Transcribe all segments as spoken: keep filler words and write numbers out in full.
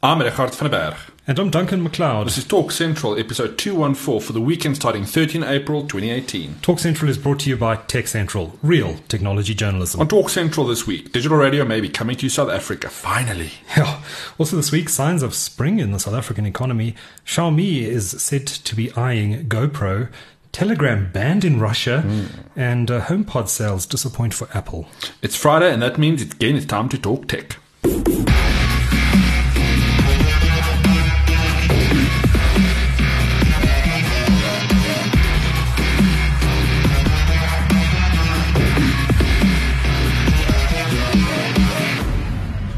I'm Richard van den Berg. And I'm Duncan MacLeod. This is Talk Central, episode two fourteen for the weekend starting thirteenth of April twenty eighteen. Talk Central is brought to you by Tech Central, real technology journalism. On Talk Central this week, digital radio may be coming to South Africa, finally. Yeah. Also this week, signs of spring in the South African economy. Xiaomi is said to be eyeing GoPro. Telegram banned in Russia, mm. and uh, HomePod sales disappoint for Apple. It's Friday, and that means, again, it's time to talk tech.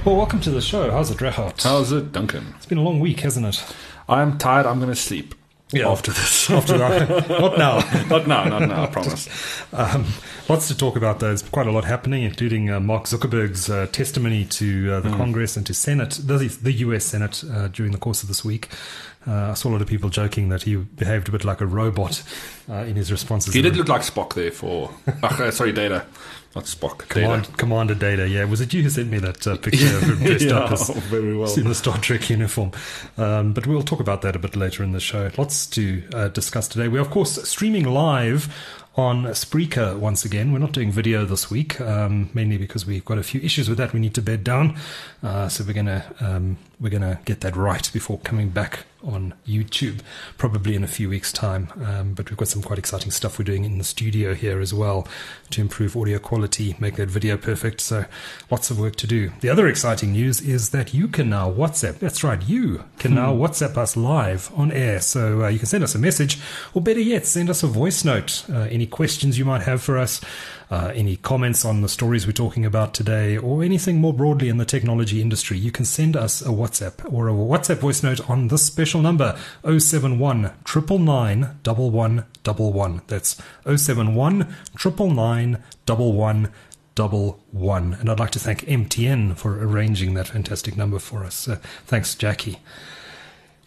Well, welcome to the show. How's it, Rehart? How's it, Duncan? It's been a long week, hasn't it? I'm tired. I'm going to sleep. Yeah. After this. After that. Not now. Not now. Not now, I promise. Just, um, lots to talk about, though. There's quite a lot happening, including uh, Mark Zuckerberg's uh, testimony to uh, the mm. Congress and to Senate, the, the U S Senate, uh, during the course of this week. Uh, I saw a lot of people joking that he behaved a bit like a robot uh, in his responses. He did look like Spock there for... uh, sorry, Data. Not Spock. Command, Data. Commander Data, yeah. Was it you who sent me that uh, picture of him dressed yeah, up as, oh, very well. in the Star Trek uniform? Um, but we'll talk about that a bit later in the show. Lots to uh, discuss today. We're, of course, streaming live on Spreaker once again. We're not doing video this week, um, mainly because we've got a few issues with that we need to bed down. Uh, so we're gonna um, we're gonna get that right before coming back on YouTube, probably in a few weeks' time. Um, but we've got some quite exciting stuff we're doing in the studio here as well to improve audio quality, make that video perfect. So lots of work to do. The other exciting news is that you can now WhatsApp. That's right, you can hmm. now WhatsApp us live on air. So uh, you can send us a message, or better yet, send us a voice note. Uh, any questions you might have for us, uh, any comments on the stories we're talking about today, or anything more broadly in the technology industry, you can send us a WhatsApp or a WhatsApp voice note on this special number oh seven one, nine nine nine, one one one one. That's oh seven one, nine nine nine, one one one one. And I'd like to thank M T N for arranging that fantastic number for us. Uh, thanks, Jackie.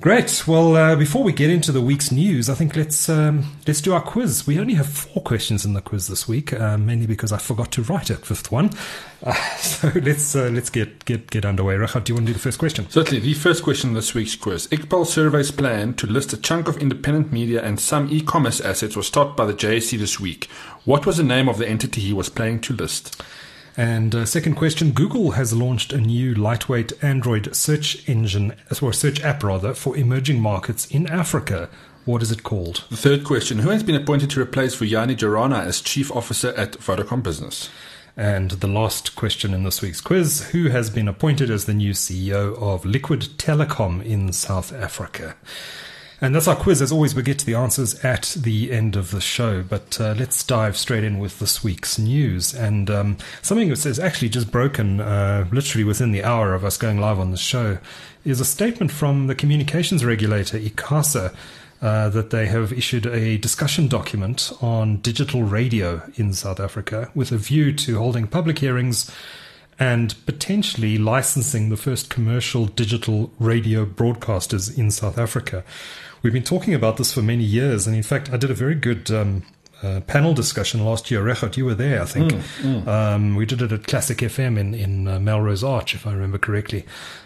Great. Well, uh, before we get into the week's news, I think let's um, let's do our quiz. We only have four questions in the quiz this week, uh, mainly because I forgot to write a fifth one. Uh, so let's uh, let's get get get underway. Rachel, do you want to do the first question? Certainly. The first question of this week's quiz: Iqbal Surve's plan to list a chunk of independent media and some e-commerce assets was stopped by the J S E this week. What was the name of the entity he was planning to list? And uh, second question, Google has launched a new lightweight Android search engine, or search app rather, for emerging markets in Africa. What is it called? The third question, who has been appointed to replace Vuyani Jarana as chief officer at Vodacom Business? And the last question in this week's quiz, who has been appointed as the new C E O of Liquid Telecom in South Africa? And that's our quiz. As always, we get to the answers at the end of the show. But uh, let's dive straight in with this week's news. And um, something that is actually just broken uh, literally within the hour of us going live on the show is a statement from the communications regulator, ICASA, uh, that they have issued a discussion document on digital radio in South Africa with a view to holding public hearings and potentially licensing the first commercial digital radio broadcasters in South Africa. We've been talking about this for many years, and in fact, I did a very good um, uh, panel discussion last year. Rechot, you were there, I think. Mm, mm. Um, we did it at Classic F M in, in uh, Melrose Arch, if I remember correctly,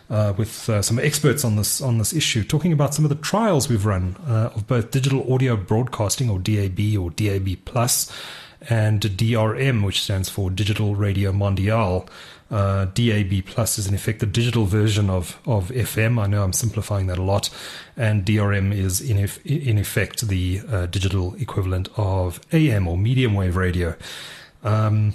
uh, with uh, some experts on this on this issue, talking about some of the trials we've run uh, of both digital audio broadcasting, or D A B or D A B plus, and D R M, which stands for Digital Radio Mondial. Uh, D A B plus is in effect the digital version of, of F M. I know I'm simplifying that a lot. And D R M is in, ef- in effect the uh, digital equivalent of A M or medium wave radio. Um,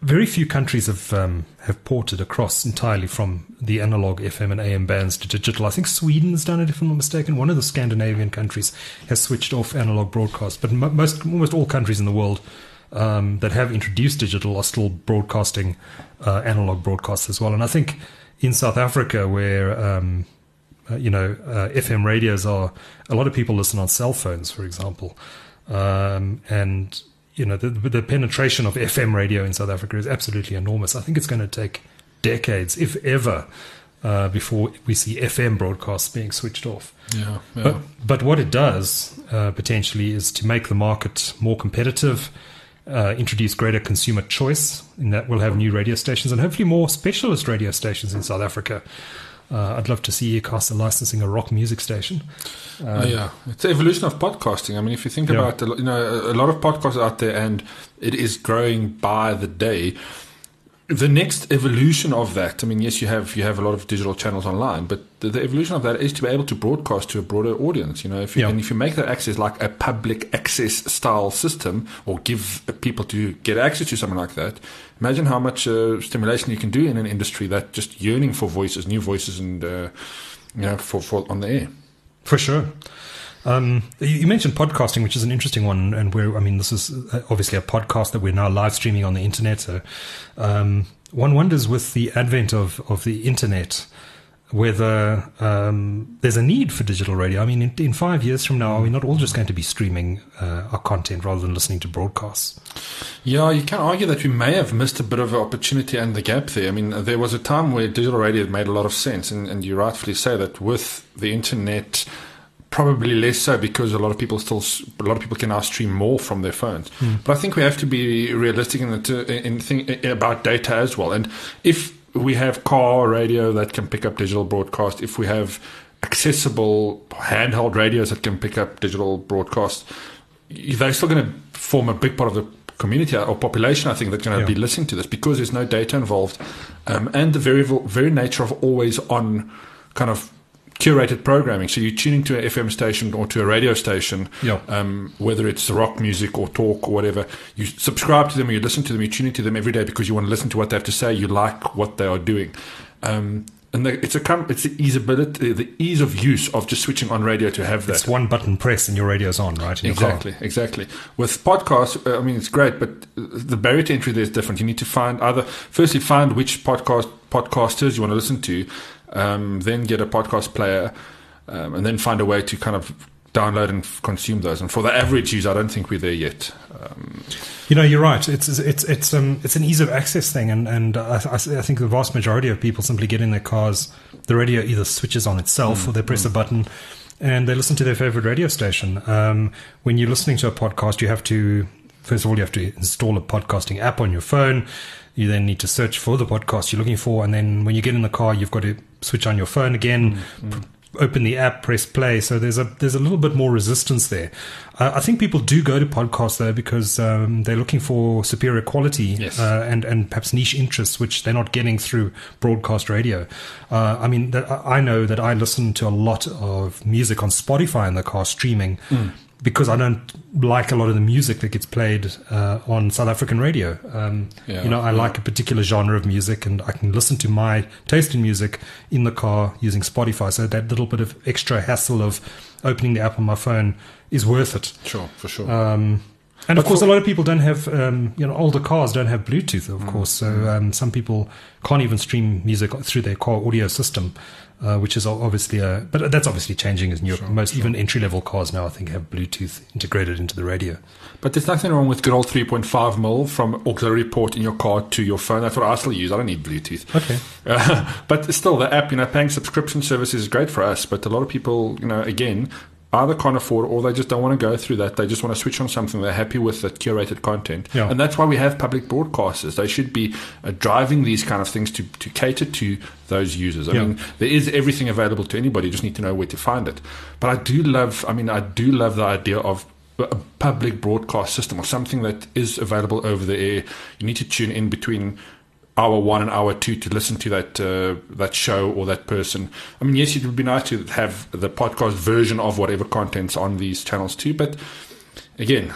very few countries have um, have ported across entirely from the analog F M and A M bands to digital. I think Sweden has done it, if I'm not mistaken. One of the Scandinavian countries has switched off analog broadcast, but mo- most almost all countries in the world Um, that have introduced digital are still broadcasting uh, analog broadcasts as well. And I think in South Africa, where um, uh, you know uh, F M radios are, a lot of people listen on cell phones, for example, um, and you know the, the penetration of F M radio in South Africa is absolutely enormous. I think it's going to take decades, if ever, Uh, before we see F M broadcasts being switched off. Yeah, yeah. But, but what it does uh, potentially is to make the market more competitive, Uh, introduce greater consumer choice, in that we'll have new radio stations and hopefully more specialist radio stations in South Africa. Uh, I'd love to see ICASA licensing a rock music station. Um, uh, yeah, it's the evolution of podcasting. I mean, if you think yeah. about, the, you know, a lot of podcasts out there, and it is growing by the day. The next evolution of that, I mean, yes, you have you have a lot of digital channels online, but the, the evolution of that is to be able to broadcast to a broader audience. You know, if you, yeah. and if you make that access like a public access style system, or give people to get access to something like that, imagine how much uh, stimulation you can do in an industry that just yearning for voices, new voices, and uh, you know, for, for on the air. For sure. Um, you mentioned podcasting, which is an interesting one, and we're, I mean, this is obviously a podcast that we're now live streaming on the internet. So, um, one wonders with the advent of, of the internet whether um, there's a need for digital radio. I mean, in, in five years from now, are we not all just going to be streaming uh, our content rather than listening to broadcasts? Yeah, you can argue that we may have missed a bit of an opportunity and the gap there. I mean, there was a time where digital radio made a lot of sense, and, and you rightfully say that with the internet. Probably less so, because a lot of people still, a lot of people can now stream more from their phones. Mm. But I think we have to be realistic in the in think about data as well. And if we have car radio that can pick up digital broadcast, if we have accessible handheld radios that can pick up digital broadcast, they're still going to form a big part of the community or population, I think, that's going to yeah. be listening to this, because there's no data involved, um, and the very very nature of always on kind of curated programming. So you're tuning to an F M station or to a radio station, yeah. um, whether it's rock music or talk or whatever. You subscribe to them, or you listen to them, you're tuning to them every day because you want to listen to what they have to say. You like what they are doing. Um, and the, it's a it's the ease, ability, the ease of use of just switching on radio to have that. It's one button press and your radio's on, right? Exactly, exactly. With podcasts, I mean, it's great, but the barrier to entry there is different. You need to find either, firstly, find which podcast podcasters you want to listen to, Um, then get a podcast player, um, and then find a way to kind of download and f- consume those. And for the average user, I don't think we're there yet. Um, you know, you're right. It's it's it's um it's an ease of access thing, and and I, I think the vast majority of people simply get in their cars. The radio either switches on itself, mm, or they press mm. a button, and they listen to their favorite radio station. Um, when you're listening to a podcast, you have to first of all you have to install a podcasting app on your phone. You then need to search for the podcast you're looking for, and then when you get in the car, you've got to switch on your phone again, mm-hmm. pr- open the app, press play. So there's a there's a little bit more resistance there. Uh, I think people do go to podcasts, though, because um, they're looking for superior quality, yes. uh, and, and perhaps niche interests, which they're not getting through broadcast radio. Uh, I mean, that, I know that I listen to a lot of music on Spotify in the car streaming, mm. because I don't like a lot of the music that gets played uh, on South African radio. Um, yeah, you know, I yeah. like a particular genre of music, and I can listen to my taste in music in the car using Spotify. So that little bit of extra hassle of opening the app on my phone is worth it. Sure, for sure. Um, and, but of course, for- a lot of people don't have, um, you know, older cars don't have Bluetooth, of mm-hmm. course. So um, some people can't even stream music through their car audio system. Uh, which is obviously a, but that's obviously changing as new. Sure, most sure. even entry-level cars now, I think, have Bluetooth integrated into the radio. But there's nothing wrong with good old three point five mil from auxiliary port in your car to your phone. That's what I still use. I don't need Bluetooth. Okay. Uh, but still, the app, you know, paying subscription service is great for us. But a lot of people, you know, again, either can't afford, or they just don't want to go through that. They just want to switch on something. They're happy with the curated content. Yeah. And that's why we have public broadcasters. They should be uh, driving these kind of things to, to cater to those users. I yeah. mean, there is everything available to anybody. You just need to know where to find it. But I do love, I mean, I do love the idea of a public broadcast system, or something that is available over the air. You need to tune in between hour one and hour two to listen to that uh, that show or that person. I mean, yes, it would be nice to have the podcast version of whatever content's on these channels too. But again,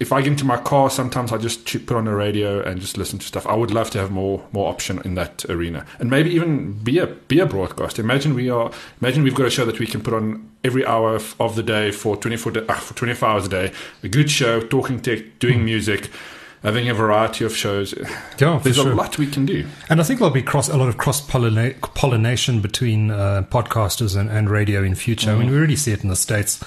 if I get into my car, sometimes I just put on the radio and just listen to stuff. I would love to have more more option in that arena, and maybe even be a be a broadcast. Imagine we are imagine we've got a show that we can put on every hour of the day for twenty four uh, for twenty four hours a day. A good show, talking tech, doing mm. music. Having a variety of shows, yeah, there's sure. a lot we can do. And I think there'll be cross, a lot of cross-pollination between uh, podcasters and, and radio in future. Mm-hmm. I mean, we already see it in the States.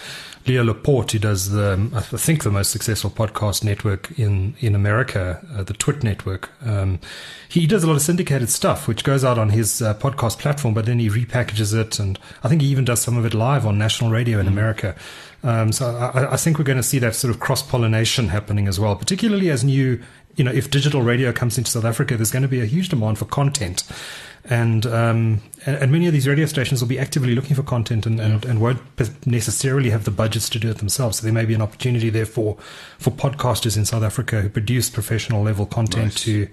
Leo Laporte, who does, the, I think, the most successful podcast network in, in America, uh, the Twit Network, um, he does a lot of syndicated stuff, which goes out on his uh, podcast platform, but then he repackages it. And I think he even does some of it live on national radio in mm-hmm. America. Um, so I, I think we're going to see that sort of cross-pollination happening as well, particularly as new, you know, if digital radio comes into South Africa, there's going to be a huge demand for content. And um, and many of these radio stations will be actively looking for content and, yeah. and, and won't necessarily have the budgets to do it themselves. So there may be an opportunity there for, for podcasters in South Africa who produce professional level content nice. to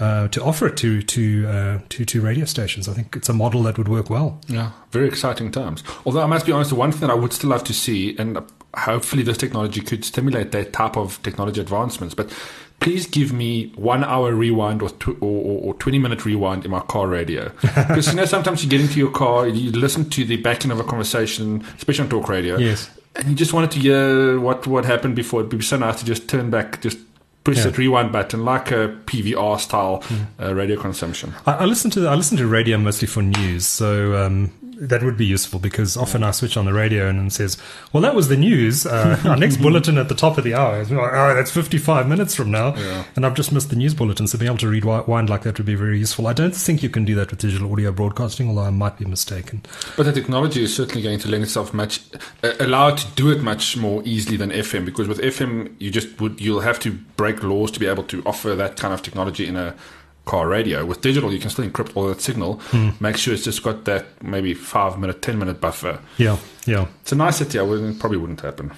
uh, to offer it to to, uh, to to radio stations. I think it's a model that would work well. Yeah, very exciting times. Although I must be honest, the one thing that I would still love to see, and hopefully this technology could stimulate that type of technology advancements, but please give me one hour rewind or, tw- or, or twenty minute rewind in my car radio. Because, you know, sometimes you get into your car, you listen to the back end of a conversation, especially on talk radio. Yes. And you just wanted to hear what, what happened before. It'd be so nice to just turn back, just push yeah. that rewind button like a P V R style mm. uh, radio consumption. I, I listen to the, I listen to radio mostly for news. So, um, that would be useful, because often I switch on the radio and it says, well, that was the news. Uh, our next bulletin at the top of the hour is, oh, that's fifty-five minutes from now. Yeah. And I've just missed the news bulletin. So being able to rewind like that would be very useful. I don't think you can do that with digital audio broadcasting, although I might be mistaken. But the technology is certainly going to lend itself much, uh, allow it to do it much more easily than F M, because with F M, you just would, you'll have to break laws to be able to offer that kind of technology in a car radio. With digital, you can still encrypt all that signal, mm. make sure it's just got that maybe five minute, ten minute buffer. Yeah, yeah. It's a nicety. I wouldn't, probably wouldn't happen.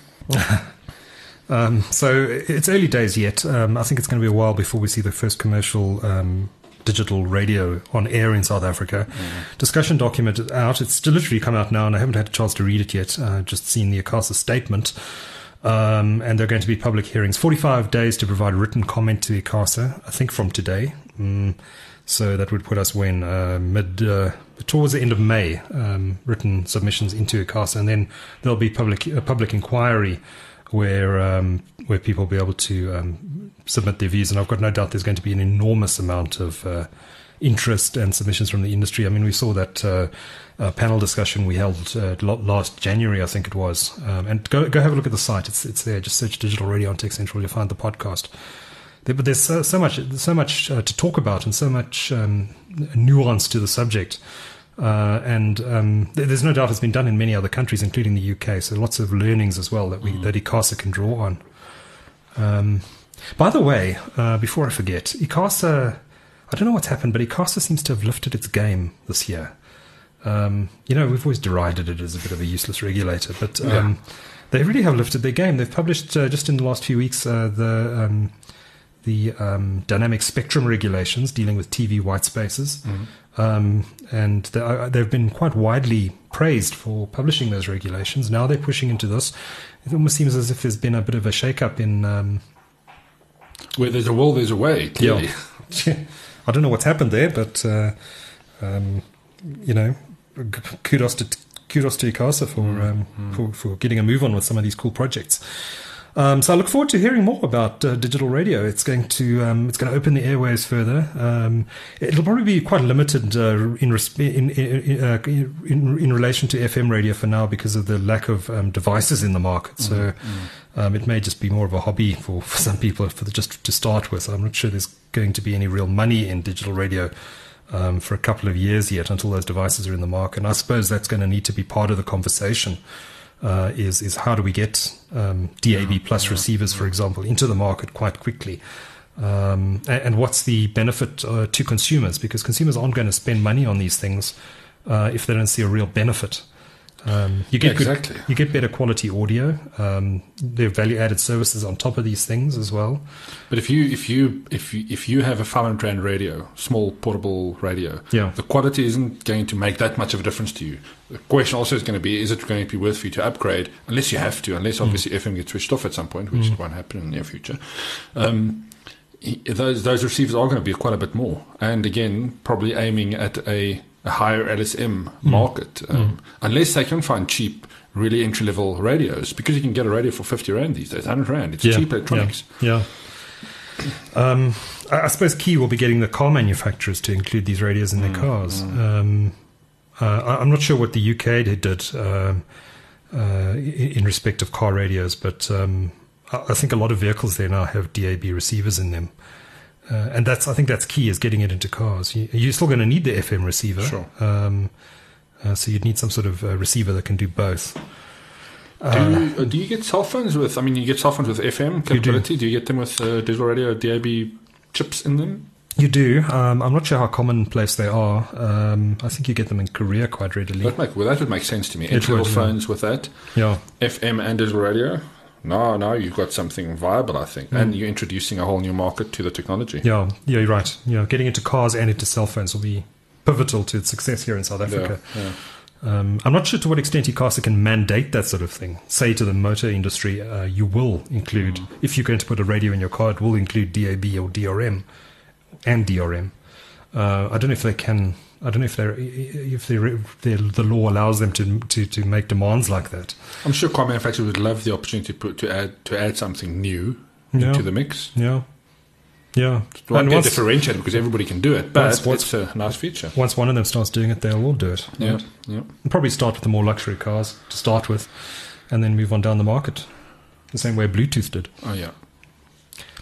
um, so it's early days yet. Um, I think it's going to be a while before we see the first commercial um, digital radio on air in South Africa. Mm. Discussion document out. It's literally come out now, and I haven't had a chance to read it yet. I've uh, just seen the ICASA statement. Um, and there are going to be public hearings. forty-five days to provide written comment to ICASA, I think from today. Mm, so that would put us when uh, mid uh, towards the end of May, um, written submissions into ICASA, and then there'll be public a public inquiry where um, where people will be able to um, submit their views. And I've got no doubt there's going to be an enormous amount of uh, interest and submissions from the industry. I mean, we saw that uh, uh, panel discussion we held uh, last January, I think it was. Um, and go go have a look at the site; it's it's there. Just search Digital Radio on Tech Central, you'll find the podcast. But there's so, so much, so much uh, to talk about, and so much um, nuance to the subject. Uh, and um, there's no doubt it's been done in many other countries, including the U K. So lots of learnings as well that we mm. that ICASA can draw on. Um, by the way, uh, before I forget, ICASA, I don't know what's happened, but ICASA seems to have lifted its game this year. Um, you know, we've always derided it as a bit of a useless regulator, but um, yeah. they really have lifted their game. They've published uh, just in the last few weeks uh, the um, the um, dynamic spectrum regulations dealing with T V white spaces, mm-hmm. um, and they are, they've been quite widely praised for publishing those regulations. Now they're pushing into this. It almost seems as if there's been a bit of a shake-up in... Um, Where there's a will, there's a way, clearly. Yeah. I don't know what's happened there, but, uh, um, you know, kudos to kudos to ICASA for, mm-hmm. um, for, for getting a move on with some of these cool projects. Um, so I look forward to hearing more about uh, digital radio. It's going to um, it's going to open the airways further. Um, it'll probably be quite limited uh, in, res- in, in, uh, in in relation to F M radio for now, because of the lack of um, devices in the market. So mm-hmm. um, it may just be more of a hobby for, for some people for the, just to start with. I'm not sure there's going to be any real money in digital radio um, for a couple of years yet, until those devices are in the market. And I suppose that's going to need to be part of the conversation. Uh, is is how do we get um, D A B plus yeah, receivers, yeah. for example, into the market quite quickly? Um, and, and what's the benefit uh, to consumers? Because consumers aren't going to spend money on these things uh, if they don't see a real benefit. Um, you get yeah, exactly. good, you get better quality audio. Um, there are value-added services on top of these things as well. But if you if you if you, if you have a five hundred rand radio, small portable radio, yeah. the quality isn't going to make that much of a difference to you. The question also is going to be: is it going to be worth for you to upgrade? Unless you have to, unless obviously mm. F M gets switched off at some point, which mm. won't happen in the near future. Um, those those receivers are going to be quite a bit more, and again, probably aiming at a a higher L S M market, mm. Um, mm. unless they can find cheap, really entry-level radios, because you can get a radio for fifty rand these days, one hundred rand. It's yeah. cheap electronics. Yeah. yeah. Um, I, I suppose Key will be getting the car manufacturers to include these radios in mm. their cars. Mm. Um, uh, I, I'm not sure what the U K did, did uh, uh, in respect of car radios, but um, I, I think a lot of vehicles there now have D A B receivers in them. Uh, and that's, I think that's key, is getting it into cars. You, you're still going to need the F M receiver. Sure. Um, uh, so you'd need some sort of uh, receiver that can do both. Uh, do, you, do you get cell phones with, I mean, you get cell phones with F M capability? You do. Do you get them with uh, digital radio D A B chips in them? You do. Um, I'm not sure how commonplace they are. Um, I think you get them in Korea quite readily. That make, well, that would make sense to me. Entry-level phones yeah. with that. Yeah. F M and digital radio. No, no, you've got something viable, I think. Mm. And you're introducing a whole new market to the technology. Yeah, yeah, you're right. Yeah, getting into cars and into cell phones will be pivotal to its success here in South Africa. Yeah, yeah. Um, I'm not sure to what extent ICASA can mandate that sort of thing. Say to the motor industry, uh, you will include, mm. if you're going to put a radio in your car, it will include D A B or D R M. And D R M, uh, I don't know if they can. I don't know if they're if they the law allows them to, to to make demands like that. I'm sure car manufacturers would love the opportunity to put, to add to add something new yeah. into the mix. Yeah, yeah. It won't be differentiated because everybody can do it, but once, once, it's a nice feature. Once one of them starts doing it, they all do it. Yeah, right? yeah. And probably start with the more luxury cars to start with, and then move on down the market, the same way Bluetooth did. Oh yeah.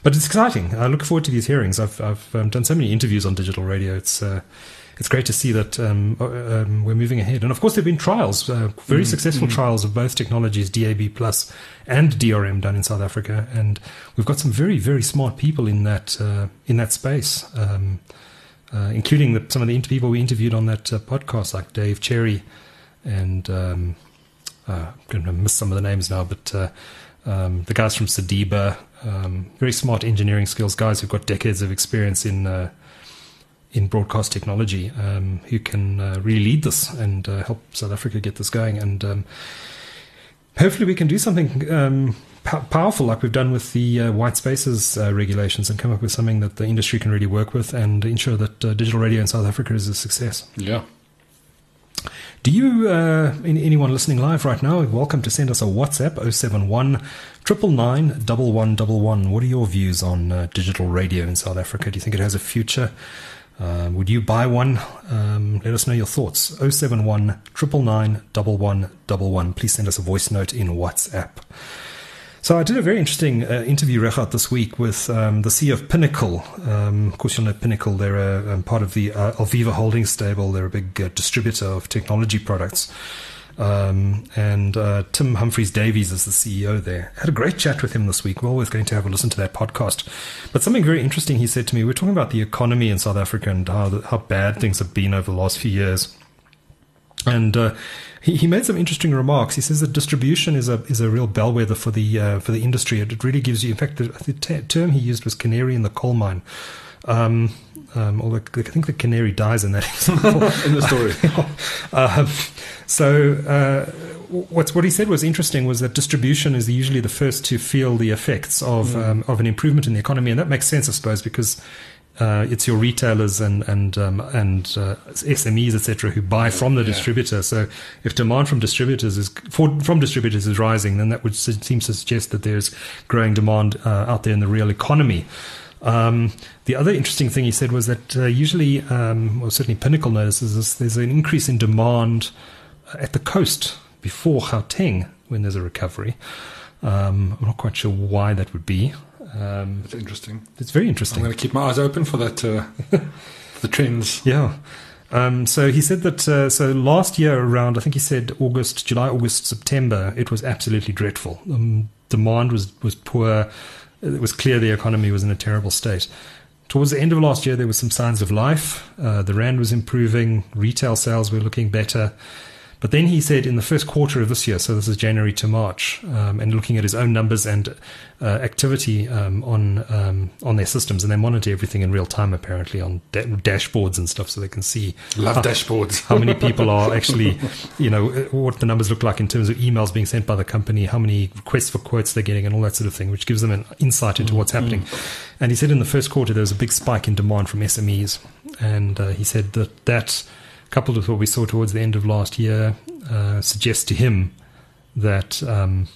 But it's exciting. I look forward to these hearings. I've I've um, done so many interviews on digital radio. It's uh, it's great to see that um, um, we're moving ahead. And of course, there have been trials, uh, very mm, successful mm. trials of both technologies, D A B plus and D R M, done in South Africa. And we've got some very very smart people in that uh, in that space, um, uh, including the, some of the inter- people we interviewed on that uh, podcast, like Dave Cherry, and um, uh, I'm going to miss some of the names now, but. Uh, Um, the guys from Sediba, um, very smart engineering skills guys who've got decades of experience in uh, in broadcast technology, um, who can uh, really lead this and uh, help South Africa get this going. And um, hopefully we can do something um, p- powerful like we've done with the uh, white spaces uh, regulations and come up with something that the industry can really work with and ensure that uh, digital radio in South Africa is a success. Yeah. Do you, uh, anyone listening live right now, welcome to send us a WhatsApp, oh seven one, nine nine nine, one one one one. What are your views on uh, digital radio in South Africa? Do you think it has a future? Uh, would you buy one? Um, let us know your thoughts. oh seven one, nine nine nine, one one one one. Please send us a voice note in WhatsApp. So I did a very interesting uh, interview, Rechat, this week with um, the C E O of Pinnacle. Um, of course, you'll know Pinnacle. They're a, um, part of the uh, Alviva Holdings stable. They're a big uh, distributor of technology products. Um, and uh, Tim Humphreys-Davies is the C E O there. I had a great chat with him this week. Well, we're going to have a listen to that podcast. But something very interesting he said to me. We're talking about the economy in South Africa and how, the, how bad things have been over the last few years. And uh, he, he made some interesting remarks. He says that distribution is a is a real bellwether for the uh, for the industry. It, it really gives you. In fact, the, the t- term he used was canary in the coal mine. Um, um, although I think the canary dies in that example in the story. uh, so uh, what's what he said was interesting was that distribution is usually the first to feel the effects of mm. um, of an improvement in the economy, and that makes sense, I suppose, because. Uh, it's your retailers and and um, and uh, S M Es, et cetera, who buy from the yeah. distributor. So, if demand from distributors is for, from distributors is rising, then that would seem to suggest that there's growing demand uh, out there in the real economy. Um, the other interesting thing he said was that uh, usually, um, well, certainly Pinnacle notices this, there's an increase in demand at the coast before Gauteng when there's a recovery. Um, I'm not quite sure why that would be. Um, it's interesting. It's very interesting. I'm going to keep my eyes open for that, uh, the trends. Yeah. Um, so he said that, uh, so last year around, I think he said August, July, August, September, it was absolutely dreadful. Um, demand was, was poor. It was clear the economy was in a terrible state. Towards the end of last year, there were some signs of life. Uh, the rand was improving. Retail sales were looking better. But then he said in the first quarter of this year, so this is January to March, um, and looking at his own numbers and uh, activity um, on um, on their systems, and they monitor everything in real time apparently on da- dashboards and stuff, so they can see love how, dashboards how many people are actually, you know, what the numbers look like in terms of emails being sent by the company, how many requests for quotes they're getting, and all that sort of thing, which gives them an insight into what's happening. Mm-hmm. And he said in the first quarter there was a big spike in demand from S M Es, and uh, he said that that. Coupled with what we saw towards the end of last year, uh, suggests to him that um,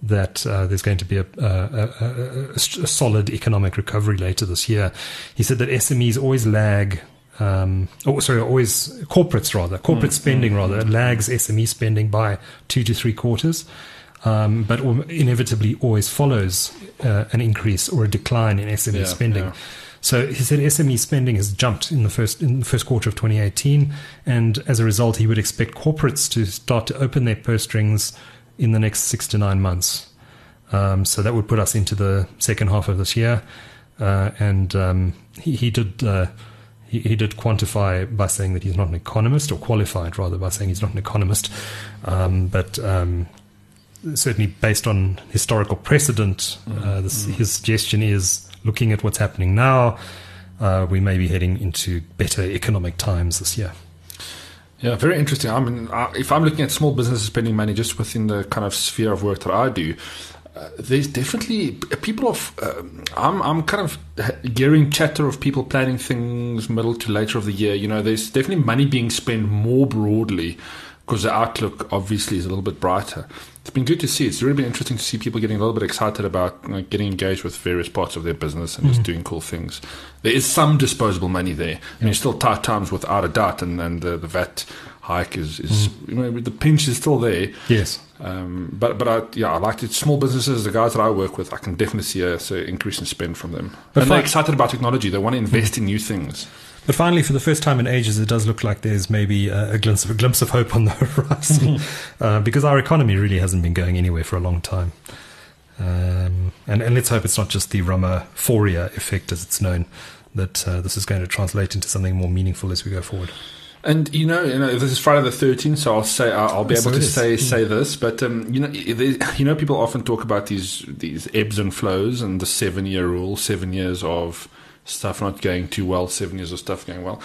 that uh, there's going to be a, a, a, a solid economic recovery later this year. He said that S M Es always lag, um, oh, sorry, always corporates rather, corporate mm-hmm. spending rather lags S M E spending by two to three quarters, um, but inevitably always follows uh, an increase or a decline in S M E yeah, spending. Yeah. So he said S M E spending has jumped in the first in the first quarter of twenty eighteen, and as a result, he would expect corporates to start to open their purse strings in the next six to nine months. Um, so that would put us into the second half of this year, uh, and um, he, he did uh, he, he did quantify by saying that he's not an economist, or qualified rather by saying he's not an economist, um, but um, certainly based on historical precedent, uh, this, his suggestion is looking at what's happening now, uh, we may be heading into better economic times this year. Yeah, very interesting. I mean, if I'm looking at small businesses spending money just within the kind of sphere of work that I do, uh, there's definitely people of, um, I'm I'm kind of hearing chatter of people planning things middle to later of the year. You know, there's definitely money being spent more broadly because the outlook obviously is a little bit brighter. It's been good to see. It's really been interesting to see people getting a little bit excited about, you know, getting engaged with various parts of their business and mm. just doing cool things. There is some disposable money there. Yeah. I mean, it's still tight times without a doubt, and, and the, the V A T hike is, is mm. you know, the pinch is still there. Yes. Um, but but I, yeah, I like it. Small businesses, the guys that I work with, I can definitely see an so increase in spend from them. But and they're I, excited about technology. They want to invest mm. in new things. But finally, for the first time in ages, it does look like there's maybe a, a glimpse of a glimpse of hope on the horizon, uh, because our economy really hasn't been going anywhere for a long time. Um, and, and let's hope it's not just the Ramaphoria effect, as it's known, that uh, this is going to translate into something more meaningful as we go forward. And, you know, you know, this is Friday the thirteenth, so I'll say I'll, I'll be able so to say say this. But um, you know, you know, people often talk about these these ebbs and flows and the seven year rule, seven years of stuff not going too well, seven years of stuff going well.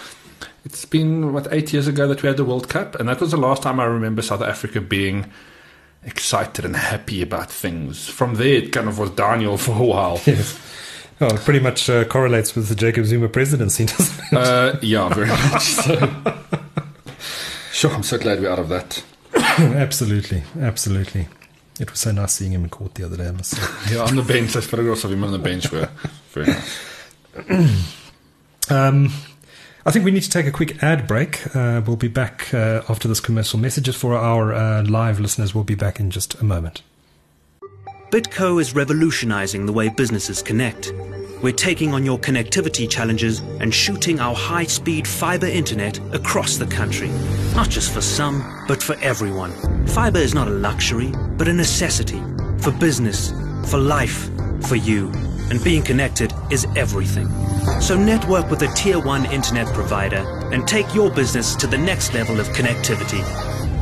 It's been, what, eight years ago that we had the World Cup, and that was the last time I remember South Africa being excited and happy about things. From there, it kind of was downhill for a while. Yes. Oh, it pretty much uh, correlates with the Jacob Zuma presidency, doesn't it? Uh, yeah, very much so. Sure, I'm so glad we're out of that. Absolutely, absolutely. It was so nice seeing him in court the other day, I must say. Yeah, on the bench. Those photographs of him on the bench were very nice. um, I think we need to take a quick ad break. Uh, we'll be back uh, after this commercial messages for our uh, live listeners. We'll be back in just a moment. BitCo is revolutionizing the way businesses connect. We're taking on your connectivity challenges and shooting our high-speed fiber internet across the country. Not just for some, but for everyone. Fiber is not a luxury, but a necessity. For business, for life, for you. And being connected is everything. So network with a tier one internet provider and take your business to the next level of connectivity.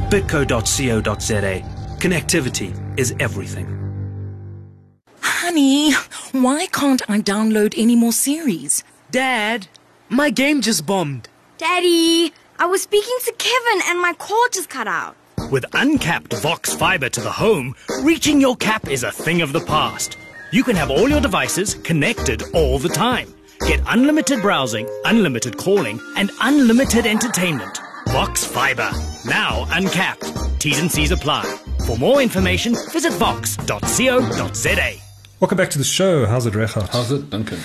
bitco dot co dot z a. Connectivity is everything. Honey, why can't I download any more series? Dad, my game just bombed. Daddy, I was speaking to Kevin and my call just cut out. With uncapped Vox Fibre to the home, reaching your cap is a thing of the past. You can have all your devices connected all the time. Get unlimited browsing, unlimited calling, and unlimited entertainment. Vox Fibre, now uncapped. T's and C's apply. For more information, visit vox dot co dot z a. Welcome back to the show. How's it, Rechard? How's it, Duncan?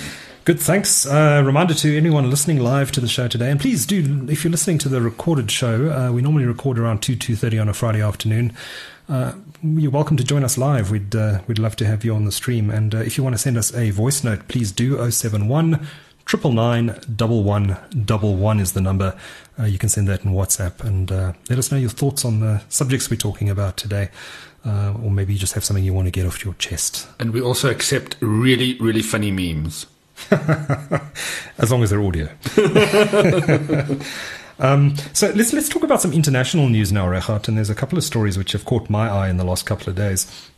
Good, thanks. Uh, reminder to anyone listening live to the show today, and please do, if you're listening to the recorded show, uh, we normally record around two, two thirty on a Friday afternoon. Uh, you're welcome to join us live. We'd uh, we'd love to have you on the stream. And uh, if you want to send us a voice note, please do. oh seven one, nine nine nine, one one one one is the number. Uh, you can send that in WhatsApp, and uh, let us know your thoughts on the subjects we're talking about today. Uh, or maybe you just have something you want to get off your chest. And we also accept really, really funny memes. As long as they're audio. Um, so let's let's talk about some international news now, Rechard, and there's a couple of stories which have caught my eye in the last couple of days.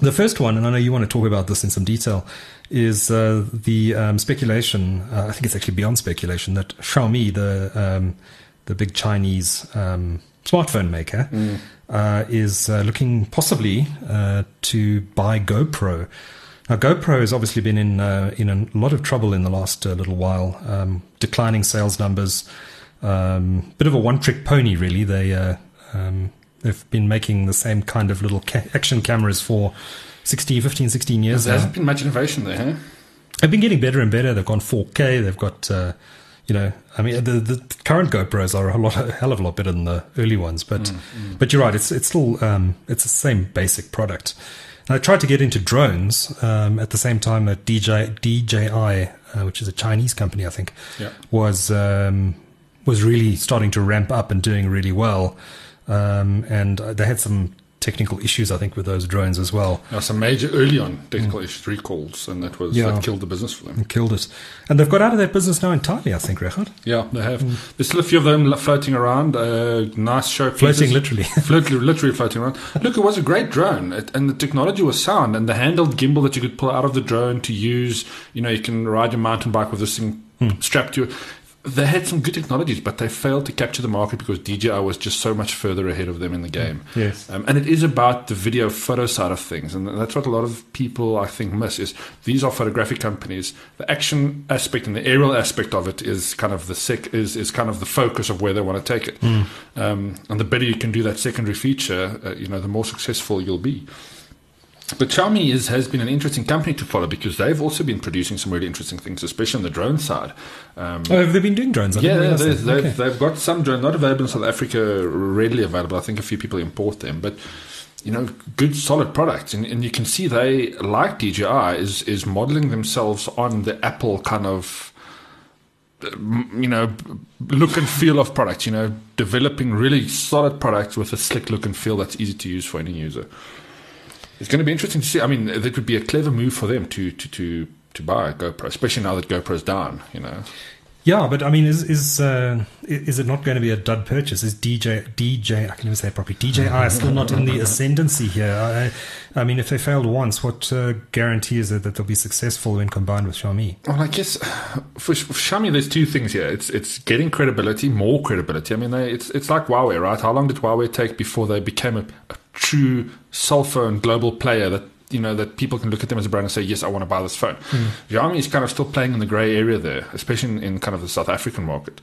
The first one, and I know you want to talk about this in some detail, is uh, the um, speculation, uh, I think it's actually beyond speculation, that Xiaomi, the um, the big Chinese um, smartphone maker, mm. uh, is uh, looking possibly uh, to buy GoPro. Now, GoPro has obviously been in, uh, in a lot of trouble in the last uh, little while, um, declining sales numbers. Um, bit of a one-trick pony, really. They uh, um, they've been making the same kind of little ca- action cameras for sixteen, fifteen, sixteen years. There hasn't been much innovation there, huh? They've been getting better and better. They've gone four K. They've got, uh, you know, I mean, the, the current GoPros are a lot, a hell of a lot better than the early ones. But mm, mm. but you're right. It's it's still um, it's the same basic product. And I tried to get into drones um, at the same time that D J, D J I, uh, which is a Chinese company, I think, yeah. was. Um, was really starting to ramp up and doing really well. Um, and they had some technical issues, I think, with those drones as well. Now, some major early on technical mm. issues, recalls, and that was yeah. that killed the business for them. It killed it. And they've got out of that business now entirely, I think, Rechard. Yeah, they have. Mm. There's still a few of them floating around. Uh, nice show pieces. Floating literally. Floating, literally floating around. Look, it was a great drone, it, and the technology was sound, and the handheld gimbal that you could pull out of the drone to use, you know, you can ride your mountain bike with this thing mm. strapped to it. They had some good technologies, but they failed to capture the market because D J I was just so much further ahead of them in the game. Yes. Um, and it is about the video photo side of things, and that's what a lot of people, I think, miss, is these are photographic companies. The action aspect and the aerial aspect of it is kind of the sec- is, is kind of the focus of where they want to take it. Mm. Um, and the better you can do that secondary feature, uh, you know, the more successful you'll be. But Xiaomi is, has been an interesting company to follow because they've also been producing some really interesting things, especially on the drone side. Um, oh, have they been doing drones? I yeah, yeah they've, okay. they've got some drones, not available in South Africa, readily available. I think a few people import them, but you know, good, solid products. And, and you can see they, like D J I, is is modeling themselves on the Apple kind of, you know, look and feel of products, you know, developing really solid products with a slick look and feel that's easy to use for any user. It's going to be interesting to see. I mean, that would be a clever move for them to to, to, to buy a GoPro, especially now that GoPro's down, you know. Yeah, but I mean, is is uh, is it not going to be a dud purchase? Is D J D J I can never say it properly. D J I is still not in the ascendancy here. I, I mean, if they failed once, what uh, guarantee is there that they'll be successful when combined with Xiaomi? Well, I guess for, for Xiaomi, there's two things here. It's it's getting credibility, more credibility. I mean, they, it's it's like Huawei, right? How long did Huawei take before they became a, a true cell phone global player that? You know, that people can look at them as a brand and say, yes, I want to buy this phone. Mm. Xiaomi is kind of still playing in the grey area there, especially in, in kind of the South African market.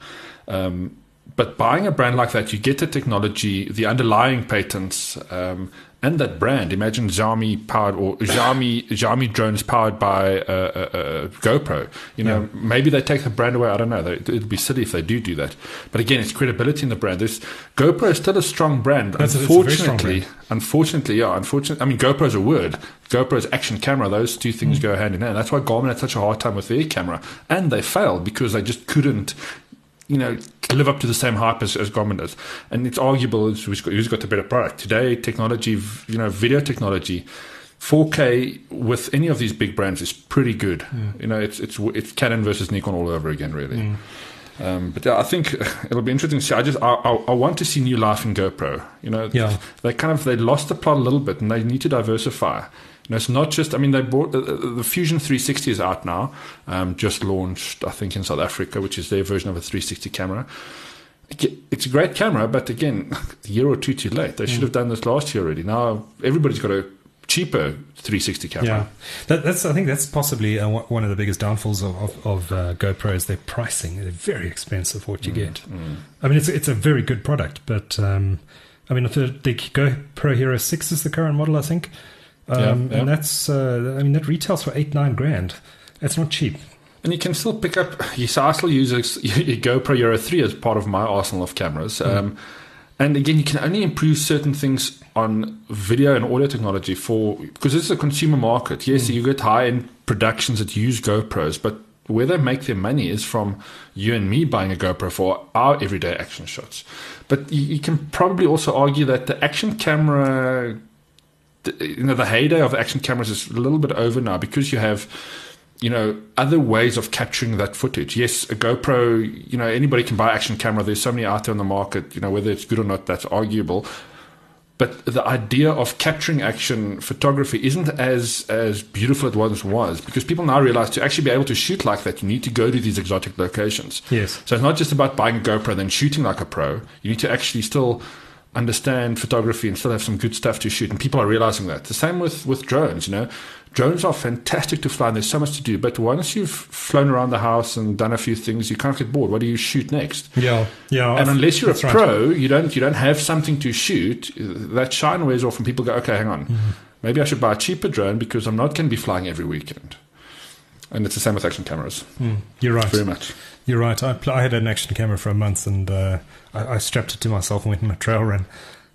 Um, but buying a brand like that, you get the technology, the underlying patents, um, and that brand. Imagine Xiaomi powered or Xiaomi Xiaomi drones powered by uh, uh, uh, GoPro. You know, yeah. maybe they take the brand away. I don't know. They, it'd be silly if they do do that. But again, it's credibility in the brand. There's, GoPro is still a strong brand. That's unfortunately, a very strong brand. unfortunately, yeah, unfortunately. I mean, GoPro is a word. GoPro is action camera. Those two things mm. go hand in hand. That's why Garmin had such a hard time with their camera, and they failed because they just couldn't. You know, live up to the same hype as, as Garmin does. And it's arguable who's got, who's got the better product. Today, technology, you know, video technology, four K with any of these big brands is pretty good. Yeah. You know, it's it's it's Canon versus Nikon all over again, really. Mm. Um, but yeah, I think it'll be interesting to see. I just I, I, I want to see new life in GoPro. You know, yeah. they kind of they lost the plot a little bit, and they need to diversify. You know, it's not just, I mean, they bought, the, the Fusion three sixty is out now, um, just launched, I think, in South Africa, which is their version of a three sixty camera. It's a great camera, but again, a year or two too late. They mm. should have done this last year already. Now everybody's got a cheaper three sixty camera. Yeah, that, that's, I think that's possibly uh, one of the biggest downfalls of, of, of uh, GoPro is their pricing. They're very expensive what you mm. get. Mm. I mean, it's, it's a very good product, but um, I mean, the, the GoPro Hero six is the current model, I think. Um, yeah, yeah. And that's, uh, I mean, that retails for eight, nine grand. That's not cheap. And you can still pick up, yes, I still use your GoPro Hero three as part of my arsenal of cameras. Mm. Um, and again, you can only improve certain things on video and audio technology for, because this is a consumer market. Yes, mm. you get high-end productions that use GoPros, but where they make their money is from you and me buying a GoPro for our everyday action shots. But you, you can probably also argue that the action camera... You know, the heyday of action cameras is a little bit over now because you have, you know, other ways of capturing that footage. Yes, a GoPro, you know, anybody can buy action camera. There's so many out there on the market, you know, whether it's good or not, that's arguable. But the idea of capturing action photography isn't as, as beautiful as it once was because people now realize to actually be able to shoot like that, you need to go to these exotic locations. Yes. So it's not just about buying a GoPro and then shooting like a pro. You need to actually still... understand photography and still have some good stuff to shoot, and people are realizing that. The same with with drones. You know, drones are fantastic to fly, and there's so much to do, but once you've flown around the house and done a few things, you can't get bored. What do you shoot next? Yeah, yeah. And unless you're a pro, right. you don't you don't have something to shoot. That shine wears off and people go, okay, hang on, mm-hmm. maybe I should buy a cheaper drone because I'm not going to be flying every weekend. And it's the same with action cameras. Mm, you're right. Very much. You're right. I, pl- I had an action camera for a month, and uh, I-, I strapped it to myself and went on a trail run.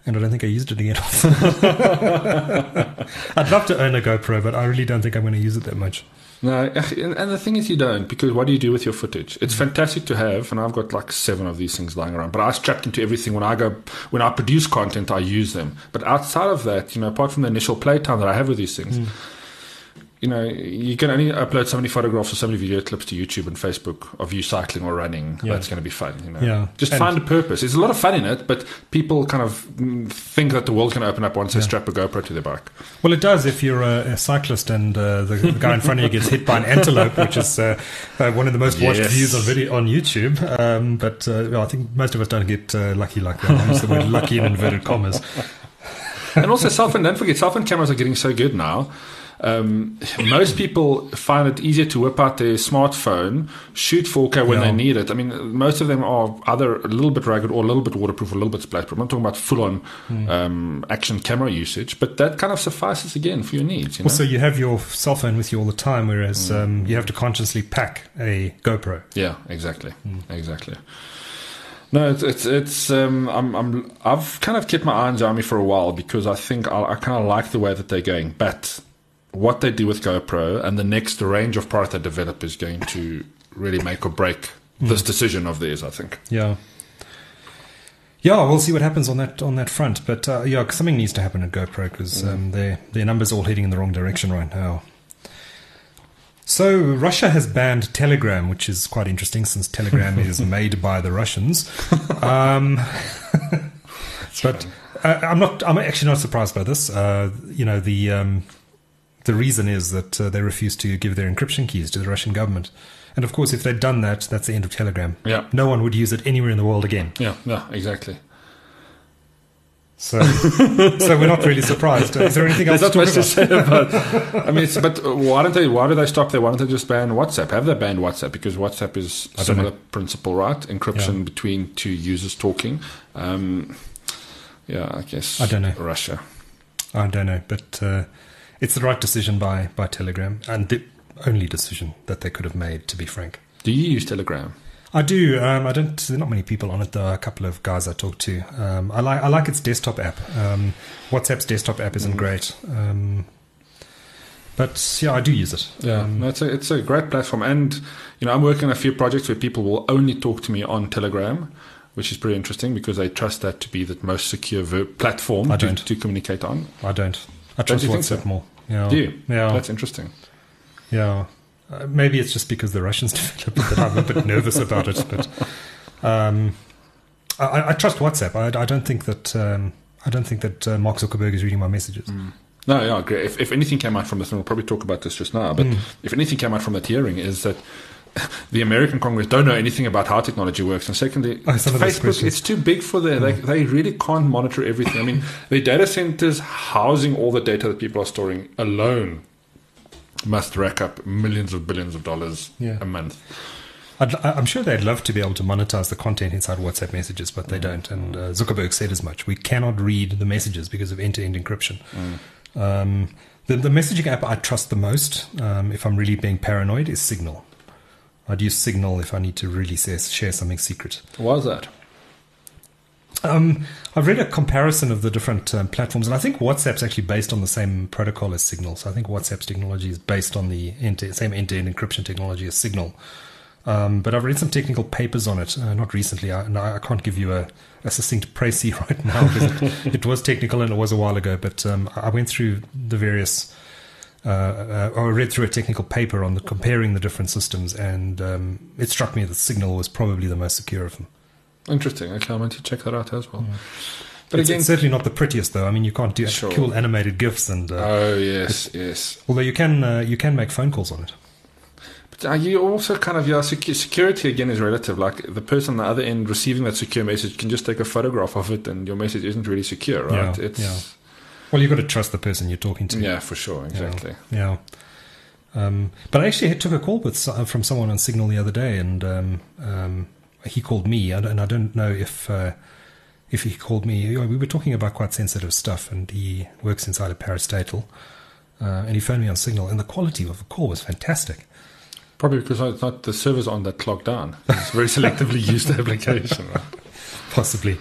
And I don't think I used it again. I'd love to own a GoPro, but I really don't think I'm going to use it that much. No, and the thing is you don't, because what do you do with your footage? It's fantastic to have, and I've got like seven of these things lying around, but I strapped into everything. When I go, when I produce content, I use them. But outside of that, you know, apart from the initial playtime that I have with these things, mm. you know, you can only upload so many photographs or so many video clips to YouTube and Facebook of you cycling or running. Yeah. That's going to be fun. You know? Yeah. Just and find a purpose. There's a lot of fun in it, but people kind of think that the world's going to open up once yeah. they strap a GoPro to their bike. Well, it does if you're a, a cyclist and uh, the, the guy in front of you gets hit by an antelope, which is uh, uh, one of the most watched yes. views on video on YouTube. Um, but uh, well, I think most of us don't get uh, lucky like that. I use the word lucky in inverted commas. And also, cell phone, don't forget, cell phone cameras are getting so good now. Um, most people find it easier to whip out their smartphone, shoot four K when yeah. they need it. I mean, most of them are either a little bit rugged or a little bit waterproof or a little bit splash-proof. I'm not talking about full-on mm. um, action camera usage, but that kind of suffices, again, for your needs. You know? Also, you have your cell phone with you all the time, whereas mm. um, you have to consciously pack a GoPro. Yeah, exactly, mm. exactly. No, it's it's, it's um, I'm I'm I've kind of kept my eye on Xiaomi for a while because I think I, I kind of like the way that they're going, but what they do with GoPro and the next range of product they develop is going to really make or break this mm. decision of theirs, I think. Yeah. Yeah, we'll see what happens on that on that front. But uh, yeah, something needs to happen at GoPro because mm. um, their their numbers are all heading in the wrong direction right now. So Russia has banned Telegram, which is quite interesting since Telegram is made by the Russians. Um, but uh, I'm not. I'm actually not surprised by this. Uh, you know the. Um, The reason is that uh, they refuse to give their encryption keys to the Russian government. And, of course, if they'd done that, that's the end of Telegram. Yeah. No one would use it anywhere in the world again. Yeah, yeah, exactly. So so we're not really surprised. Is there anything else to talk about? There's not much to say about. I mean, it's, but why don't they, why do they stop there? Why don't they just ban WhatsApp? Have they banned WhatsApp? Because WhatsApp is a similar principle, right? Encryption yeah. between two users talking. Um, yeah, I guess. I don't know. Russia. I don't know, but... Uh, It's the right decision by, by Telegram, and the only decision that they could have made, to be frank. Do you use Telegram? I do. Um, I don't. There are not many people on it, though. A couple of guys I talk to. Um, I like. I like its desktop app. Um, WhatsApp's desktop app isn't mm. great, um, but yeah, I do use it. Yeah, um, no, it's a it's a great platform, and you know, I'm working on a few projects where people will only talk to me on Telegram, which is pretty interesting because they trust that to be the most secure ver- platform to, to communicate on. I don't. I trust WhatsApp so? more. Yeah. Do you? Yeah. That's interesting. Yeah. Uh, maybe it's just because the Russians developed it that I'm a bit nervous about it. But um, I, I trust WhatsApp. I, I don't think that um, I don't think that uh, Mark Zuckerberg is reading my messages. Mm. No, yeah, I agree. If, if anything came out from this, and we'll probably talk about this just now, but mm. if anything came out from that hearing is that the American Congress don't know anything about how technology works. And secondly, oh, Facebook, it's too big for them. Mm. They, they really can't monitor everything. I mean, the data centers housing all the data that people are storing alone must rack up millions of billions of dollars yeah. a month. I'd, I'm sure they'd love to be able to monetize the content inside WhatsApp messages, but they mm. don't. And uh, Zuckerberg said as much. We cannot read the messages because of end-to-end encryption. Mm. Um, the, the messaging app I trust the most, um, if I'm really being paranoid, is Signal. I'd use Signal if I need to really say, share something secret. Why is that? Um, I've read a comparison of the different um, platforms, and I think WhatsApp's actually based on the same protocol as Signal. So I think WhatsApp's technology is based on the inter- same end-to-end encryption technology as Signal. Um, but I've read some technical papers on it, uh, not recently. I, and I, I can't give you a, a succinct précis right now because it, it was technical and it was a while ago. But um, I went through the various... Uh, uh, I read through a technical paper on the, comparing the different systems, and um, it struck me that Signal was probably the most secure of them. Interesting. Okay, I meant to check that out as well. Yeah. But it's, again, it's certainly not the prettiest, though. I mean, you can't do sure. cool animated GIFs and. Uh, oh yes, yes. Although you can, uh, you can make phone calls on it. But are you also kind of your security again is relative. Like the person on the other end receiving that secure message can just take a photograph of it, and your message isn't really secure, right? Yeah. It's, yeah. Well, you've got to trust the person you're talking to. Yeah, for sure, exactly. Yeah, yeah. Um, but I actually took a call with from someone on Signal the other day, and um, um, he called me, and I don't know if uh, if he called me. We were talking about quite sensitive stuff, and he works inside a parastatal, uh, and he phoned me on Signal, and the quality of the call was fantastic. Probably because it's not the servers on that clock down. It's a very selectively used application. Right? Possibly.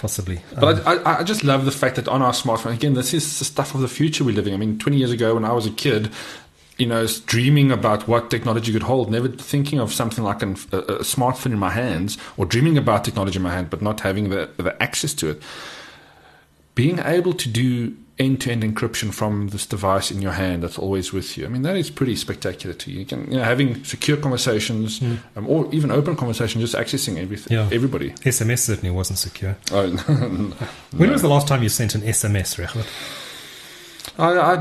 Possibly. But um, I, I just love the fact that on our smartphone, again, this is the stuff of the future we're living. I mean, twenty years ago when I was a kid, you know, dreaming about what technology could hold, never thinking of something like an, a, a smartphone in my hands, or dreaming about technology in my hand, but not having the, the access to it. Being able to do end-to-end encryption from this device in your hand that's always with you. I mean, that is pretty spectacular to you. You can, you know, having secure conversations, mm. um, or even open conversations, just accessing everything, yeah. everybody. S M S certainly wasn't secure. Oh, no, no. When was the last time you sent an S M S, Rechard? I, I,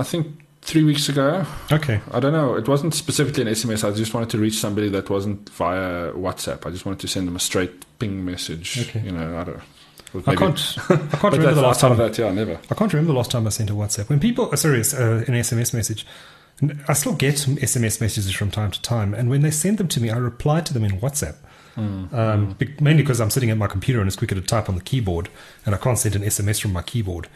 I think three weeks ago. Okay. I don't know. It wasn't specifically an S M S. I just wanted to reach somebody that wasn't via WhatsApp. I just wanted to send them a straight ping message. Okay. You know, I don't know. I can't, I can't remember the last time. That, yeah, never. I can't remember the last time I sent a WhatsApp. When people, oh, sorry, uh, an S M S message. I still get S M S messages from time to time. And when they send them to me, I reply to them in WhatsApp. Mm. Um, mm. Mainly because I'm sitting at my computer and it's quicker to type on the keyboard. And I can't send an S M S from my keyboard.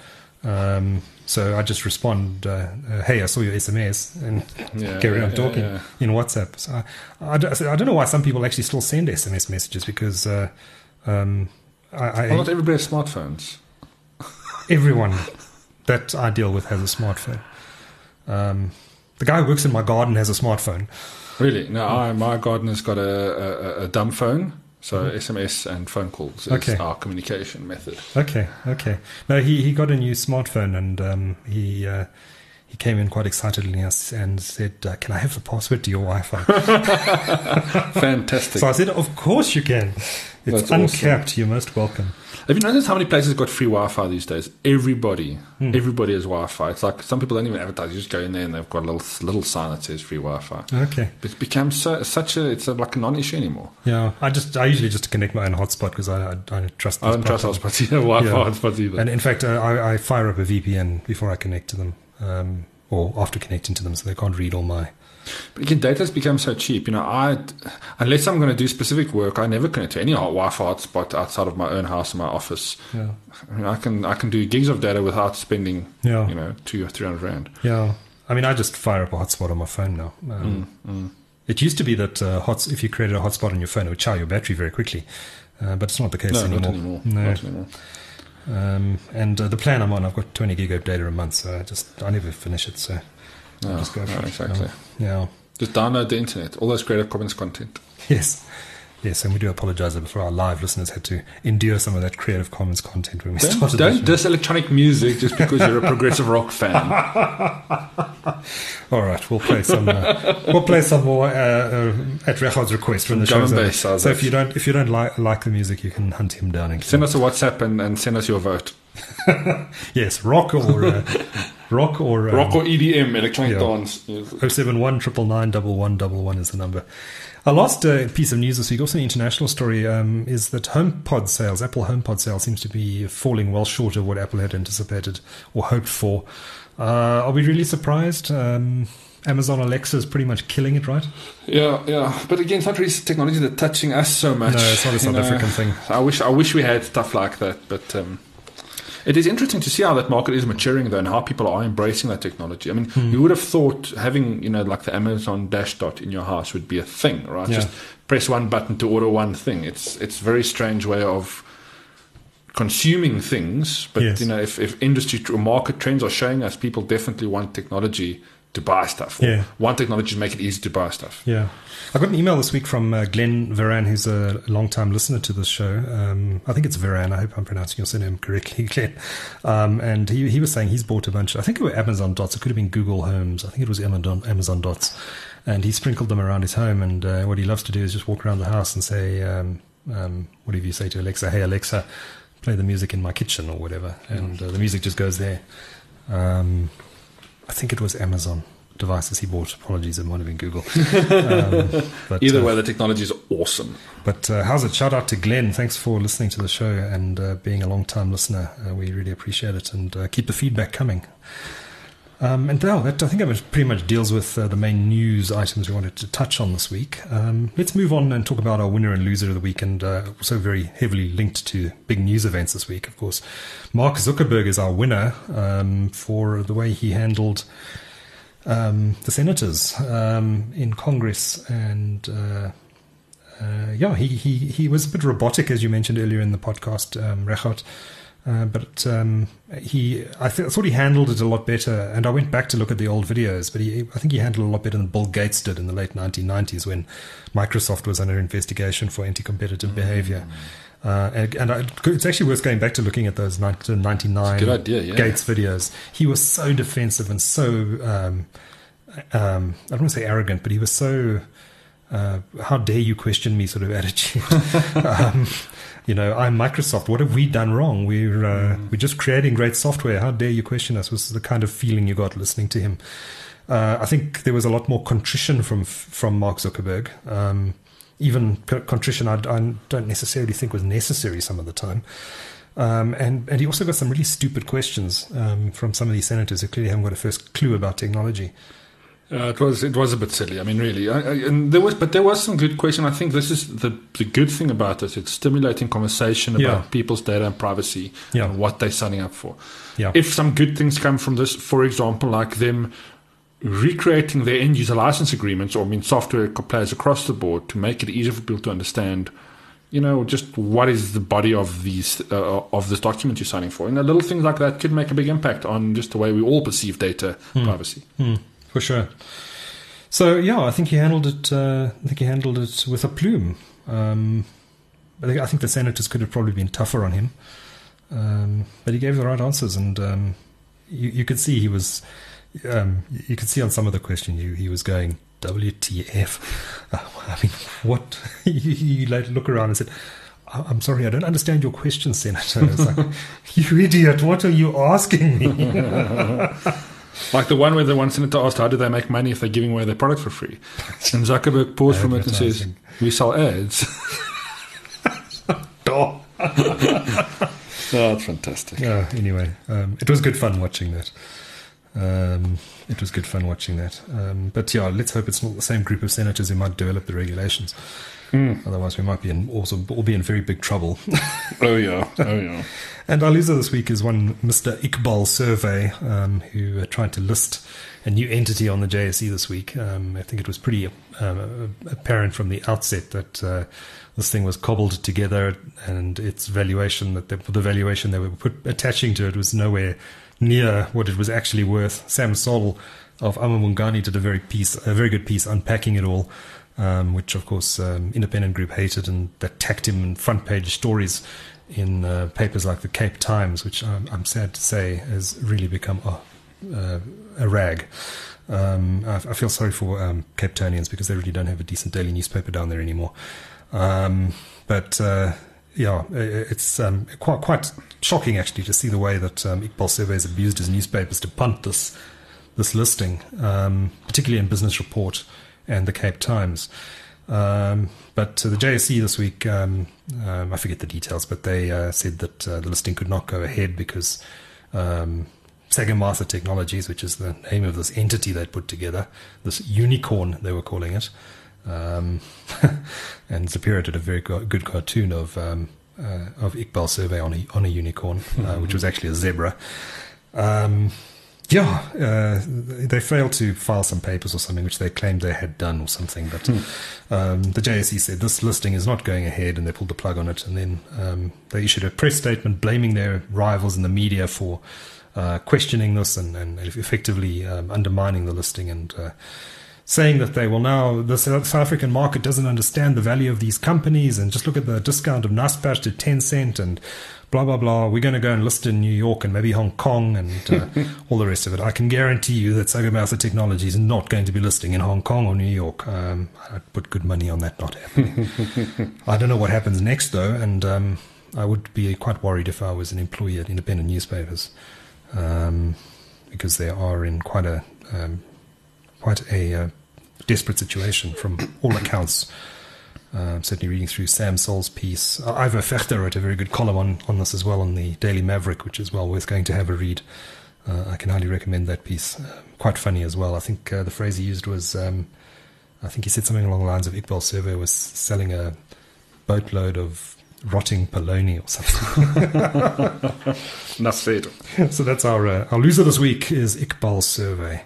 Um, so I just respond, uh, uh, hey, I saw your S M S, and yeah, carry yeah, on talking yeah, yeah. in WhatsApp. So I, I, I don't know why some people actually still send S M S messages, because... Uh, um, I, I, well, not everybody has smartphones. Everyone that I deal with has a smartphone. Um, the guy who works in my garden has a smartphone. Really? No, I, my gardener's got a, a, a dumb phone. So mm-hmm. S M S and phone calls is okay. our communication method. Okay, okay. No, he, he got a new smartphone, and um, he... Uh, He came in quite excitedly and said, uh, can I have the password to your Wi-Fi? Fantastic. So I said, of course you can. It's That's uncapped. Awesome. You're most welcome. Have you noticed how many places got free Wi-Fi these days? Everybody. Hmm. Everybody has Wi-Fi. It's like some people don't even advertise. You just go in there and they've got a little little sign that says free Wi-Fi. Okay. It's become so, such a, it's like a non-issue anymore. Yeah. I just, I usually just connect my own hotspot because I, I, I don't trust I don't trust hotspots either, Wi-Fi yeah. hotspots either. And in fact, uh, I, I fire up a V P N before I connect to them. Um, or after connecting to them, so they can't read all my... But again, data's become so cheap. You know, I, unless I'm going to do specific work, I never connect to any Wi-Fi hotspot outside of my own house or my office. Yeah. I mean, I can I can do gigs of data without spending, yeah. you know, two or three hundred rand. Yeah. I mean, I just fire up a hotspot on my phone now. Um, mm, mm. It used to be that uh, hots if you created a hotspot on your phone, it would charge your battery very quickly. Uh, but it's not the case no, anymore. Not anymore. No, not anymore. Um, and uh, the plan I'm on, I've got twenty gig of data a month, so I just I never finish it. So no, I just go for no, it. Exactly. Um, yeah. Just download the internet. All those Creative Commons content. Yes, yes, and we do apologise that before our live listeners had to endure some of that Creative Commons content when we don't, started. Don't diss electronic music just because you're a progressive rock fan. All right, we'll play some. Uh, we'll play some more uh, uh, at Rechard's request from the show. So if you don't, if you don't like like the music, you can hunt him down and send us a WhatsApp and, and send us your vote. Yes, rock or uh, rock or um, rock or E D M, electronic yeah. dance. Oh seven one triple nine double one double one is the number. Our last uh, piece of news this week, also an international story, um, is that HomePod sales, Apple HomePod sales, seems to be falling well short of what Apple had anticipated or hoped for. Uh, are we really surprised? Um, Amazon Alexa is pretty much killing it, right? Yeah, yeah. But again, it's not really technology that's touching us so much. No, it's not a South you know, African thing. I wish, I wish we had stuff like that, but... Um It is interesting to see how that market is maturing, though, and how people are embracing that technology. I mean, mm. you would have thought having, you know, like the Amazon Dash Dot in your house would be a thing, right? Yeah. Just press one button to order one thing. It's it's a very strange way of consuming things. But, yes. you know, if, if industry or market trends are showing us, people definitely want technology to buy stuff. Or yeah. want technology to make it easy to buy stuff. Yeah. I got an email this week from uh, Glenn Varan, who's a long-time listener to this show. Um, I think it's Varan. I hope I'm pronouncing your surname correctly, Glenn. Um, and he he was saying he's bought a bunch. I think it were Amazon Dots. It could have been Google Homes. I think it was Amazon, Amazon Dots. And he sprinkled them around his home. And uh, what he loves to do is just walk around the house and say, um, um, whatever you say to Alexa, hey, Alexa, play the music in my kitchen or whatever. And uh, the music just goes there. Um, I think it was Amazon devices he bought. Apologies, it might have been Google. Um, but, Either uh, way, the technology is awesome. But uh, how's it? Shout out to Glenn. Thanks for listening to the show and uh, being a long-time listener. Uh, we really appreciate it, and uh, keep the feedback coming. Um, and now, that, I think that pretty much deals with uh, the main news items we wanted to touch on this week. Um, let's move on and talk about our winner and loser of the week, and uh, also very heavily linked to big news events this week, of course. Mark Zuckerberg is our winner um, for the way he handled um, the senators um, in Congress. And, uh, uh, yeah, he, he, he was a bit robotic, as you mentioned earlier in the podcast, um, Rechard. Uh, but um, he, I, th- I thought he handled it a lot better. And I went back to look at the old videos, but he, I think he handled it a lot better than Bill Gates did in the late nineteen nineties when Microsoft was under investigation for anti-competitive mm. behavior. Uh, and, and I, it's actually worth going back to looking at those nineteen ninety-nine good idea, yeah. Gates videos. He was so defensive and so, um, um, I don't want to say arrogant, but he was so... Uh, how dare you question me sort of attitude. um, you know, I'm Microsoft. What have we done wrong? We're uh, mm. we're just creating great software. How dare you question us was the kind of feeling you got listening to him. Uh, I think there was a lot more contrition from from Mark Zuckerberg. Um, even contrition I, I don't necessarily think was necessary some of the time. Um, and, and he also got some really stupid questions um, from some of these senators who clearly haven't got a first clue about technology. Uh, it was it was a bit silly. I mean, really, I, I, and there was, but there was some good question. I think this is the the good thing about it. It's stimulating conversation about yeah. people's data and privacy yeah. and what they're signing up for. Yeah. If some good things come from this, for example, like them recreating their end user license agreements, or I mean, software players across the board to make it easier for people to understand, you know, just what is the body of these uh, of this document you're signing for. And you know, little things like that could make a big impact on just the way we all perceive data mm. privacy. Mm. For sure. So yeah, I think he handled it. Uh, I think he handled it with a plume. Um, I think I think the senators could have probably been tougher on him, um, but he gave the right answers, and um, you, you could see he was. Um, you could see on some of the questions he, he was going W T F. I mean, what? He looked around and said, "I'm sorry, I don't understand your question, Senator." It's like, you idiot! What are you asking me? Like the one where the one senator asked, how do they make money if they're giving away their product for free? And Zuckerberg paused for a minute and says, we sell ads. Oh, that's fantastic. Uh, anyway, um, it was good fun watching that. Um, it was good fun watching that. Um, but yeah, let's hope it's not the same group of senators who might develop the regulations. Mm. Otherwise, we might be in also all be in very big trouble. oh yeah, oh yeah. And our loser this week is one Mister Iqbal Surve, um, who tried to list a new entity on the J S E this week. Um, I think it was pretty uh, apparent from the outset that uh, this thing was cobbled together, and its valuation that the, the valuation they were put, attaching to it was nowhere near what it was actually worth. Sam Sol of Amamungani did a very piece, a very good piece unpacking it all. Um, which, of course, um, Independent Group hated and that tacked him in front-page stories in uh, papers like the Cape Times, which I'm, I'm sad to say has really become a, uh, a rag. Um, I, I feel sorry for um, Capetonians because they really don't have a decent daily newspaper down there anymore. Um, but, uh, yeah, it's um, quite, quite shocking, actually, to see the way that um, Iqbal Surve has abused his newspapers to punt this, this listing, um, particularly in Business Report and the Cape Times. Um, but uh, the J S E this week, um, um, I forget the details, but they uh, said that uh, the listing could not go ahead because um, Sagamata Technologies, which is the name of this entity they'd put together, this unicorn they were calling it, um, and Zapira did a very go- good cartoon of um, uh, of Iqbal Surve on a, on a unicorn, mm-hmm. uh, which was actually a zebra. Um Yeah, uh, they failed to file some papers or something, which they claimed they had done or something. But hmm. um, the J S E said this listing is not going ahead, and they pulled the plug on it. And then um, they issued a press statement blaming their rivals in the media for uh, questioning this and, and effectively um, undermining the listing and uh, saying that they will now, the South African market doesn't understand the value of these companies, and just look at the discount of Naspers to Tencent and blah, blah, blah. We're going to go and list in New York and maybe Hong Kong and uh, all the rest of it. I can guarantee you that Sagamata Technology is not going to be listing in Hong Kong or New York. Um, I'd put good money on that not happening. I don't know what happens next, though, and um, I would be quite worried if I was an employee at independent newspapers um, because they are in quite a um, quite a uh, desperate situation from all accounts. Uh, certainly reading through Sam Sol's piece. Ivo Fechter wrote a very good column on, on this as well on the Daily Maverick, which is well worth going to have a read. Uh, I can highly recommend that piece. Uh, quite funny as well. I think uh, the phrase he used was, um, I think he said something along the lines of Iqbal Surve was selling a boatload of rotting polony or something. Enough said. So that's our, uh, our loser this week is Iqbal Surve.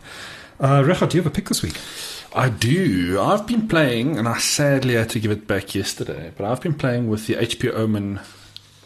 Uh, Recha, do you have a pick this week? I do. I've been playing, and I sadly had to give it back yesterday, but I've been playing with the H P Omen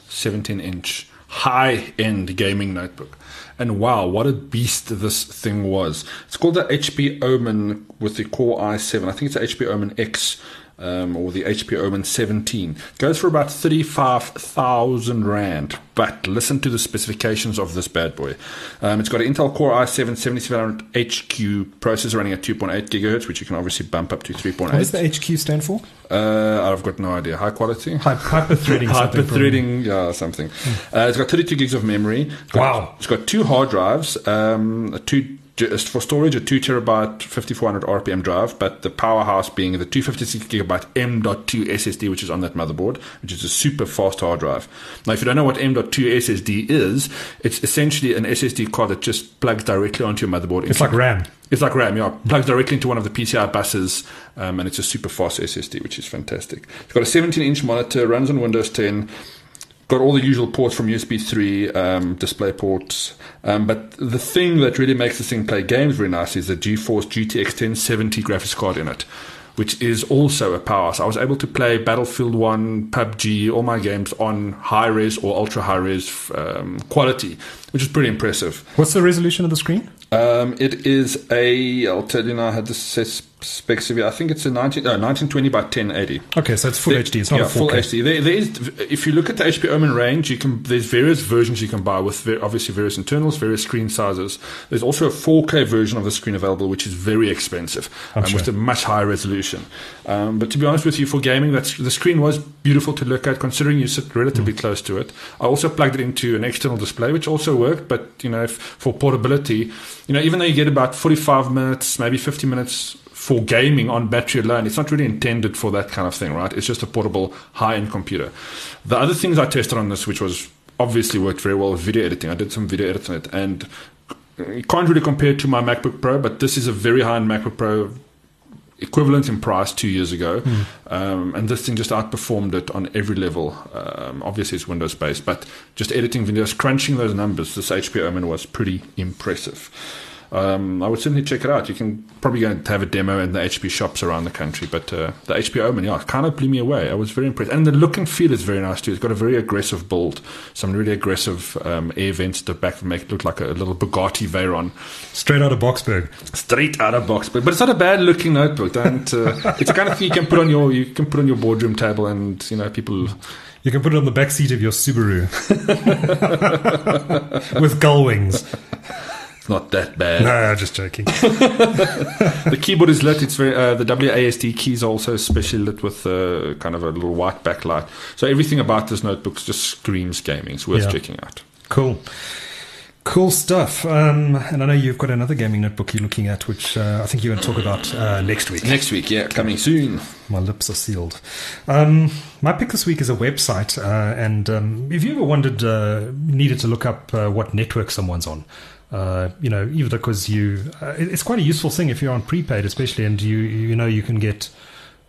seventeen-inch high-end gaming notebook. And wow, what a beast this thing was. It's called the H P Omen with the Core i seven. I think it's the H P Omen X um, or the H P Omen seventeen. It goes for about thirty-five thousand rand. But listen to the specifications of this bad boy. Um, it's got an Intel Core i seven seventy-seven hundred H Q processor running at two point eight gigahertz, which you can obviously bump up to three point eight. What does the H Q stand for? Uh, I've got no idea. High quality? Hyper threading. Hyper threading, yeah, something. Mm. Uh, it's got thirty-two gigs of memory. It's got, wow. It's got two hard drives, um, two for storage, a two terabyte fifty-four hundred R P M drive, but the powerhouse being the two hundred fifty-six gigabyte M dot two S S D, which is on that motherboard, which is a super fast hard drive. Now, if you don't know what M dot two S S D is, it's essentially an S S D card that just plugs directly onto your motherboard. It's like RAM. It's like RAM, yeah. Plugs directly into one of the P C I buses, um, and it's a super fast S S D, which is fantastic. It's got a seventeen inch monitor, runs on Windows ten, got all the usual ports from U S B three, um, display ports. Um, but the thing that really makes this thing play games very nicely is the GeForce G T X ten seventy graphics card in it, which is also a powerhouse. I was able to play Battlefield one, P U B G, all my games on high-res or ultra-high-res um, quality, which is pretty impressive. What's the resolution of the screen? Um, it is a, I'll tell you now, I had the specs here. I think it's a nineteen twenty by ten eighty. Okay, so it's full there, H D. It's not yeah, a four K. Full H D. There, there is, if you look at the H P Omen range, you can, there's various versions you can buy with very, obviously various internals, various screen sizes. There's also a four K version of the screen available, which is very expensive and um, sure. with a much higher resolution. Um, but to be honest with you, for gaming, that's, the screen was beautiful to look at, considering you sit relatively mm. close to it. I also plugged it into an external display, which also worked, but you know, if, for portability. You know, even though you get about forty-five minutes, maybe fifty minutes for gaming on battery alone, it's not really intended for that kind of thing, right? It's just a portable, high-end computer. The other things I tested on this, which was obviously worked very well, was video editing. I did some video editing on it, and you can't really compare it to my MacBook Pro, but this is a very high-end MacBook Pro equivalent in price two years ago. Mm. Um, and this thing just outperformed it on every level. Um, obviously, it's Windows-based, but just editing videos, crunching those numbers, this H P Omen was pretty impressive. Um, I would certainly check it out. You can probably go and have a demo in the H P shops around the country, but uh, the H P Omen, yeah, it kind of blew me away. I was very impressed. And the look and feel is very nice too. It's got a very aggressive build, some really aggressive um, air vents at the back that make it look like a little Bugatti Veyron. Straight out of Boxberg. Straight out of Boxberg. But it's not a bad looking notebook. Don't, uh, it's the kind of thing you can put on your you can put on your boardroom table, and you know, people. You can put it on the back seat of your Subaru with gull wings. Not that bad. No, I'm just joking. The keyboard is lit. It's very uh, the W A S D keys are also especially lit with uh, kind of a little white backlight. So everything about this notebook just screams gaming. It's worth yeah. checking out. Cool. Cool stuff. Um, and I know you've got another gaming notebook you're looking at, which uh, I think you're going to talk about uh, next week. Next week, yeah, coming soon. My lips are sealed. Um, my pick this week is a website. Uh, and um, if you ever wondered, uh, needed to look up uh, what network someone's on, Uh, you know, even because you, uh, it's quite a useful thing if you're on prepaid, especially, and you you know you can get,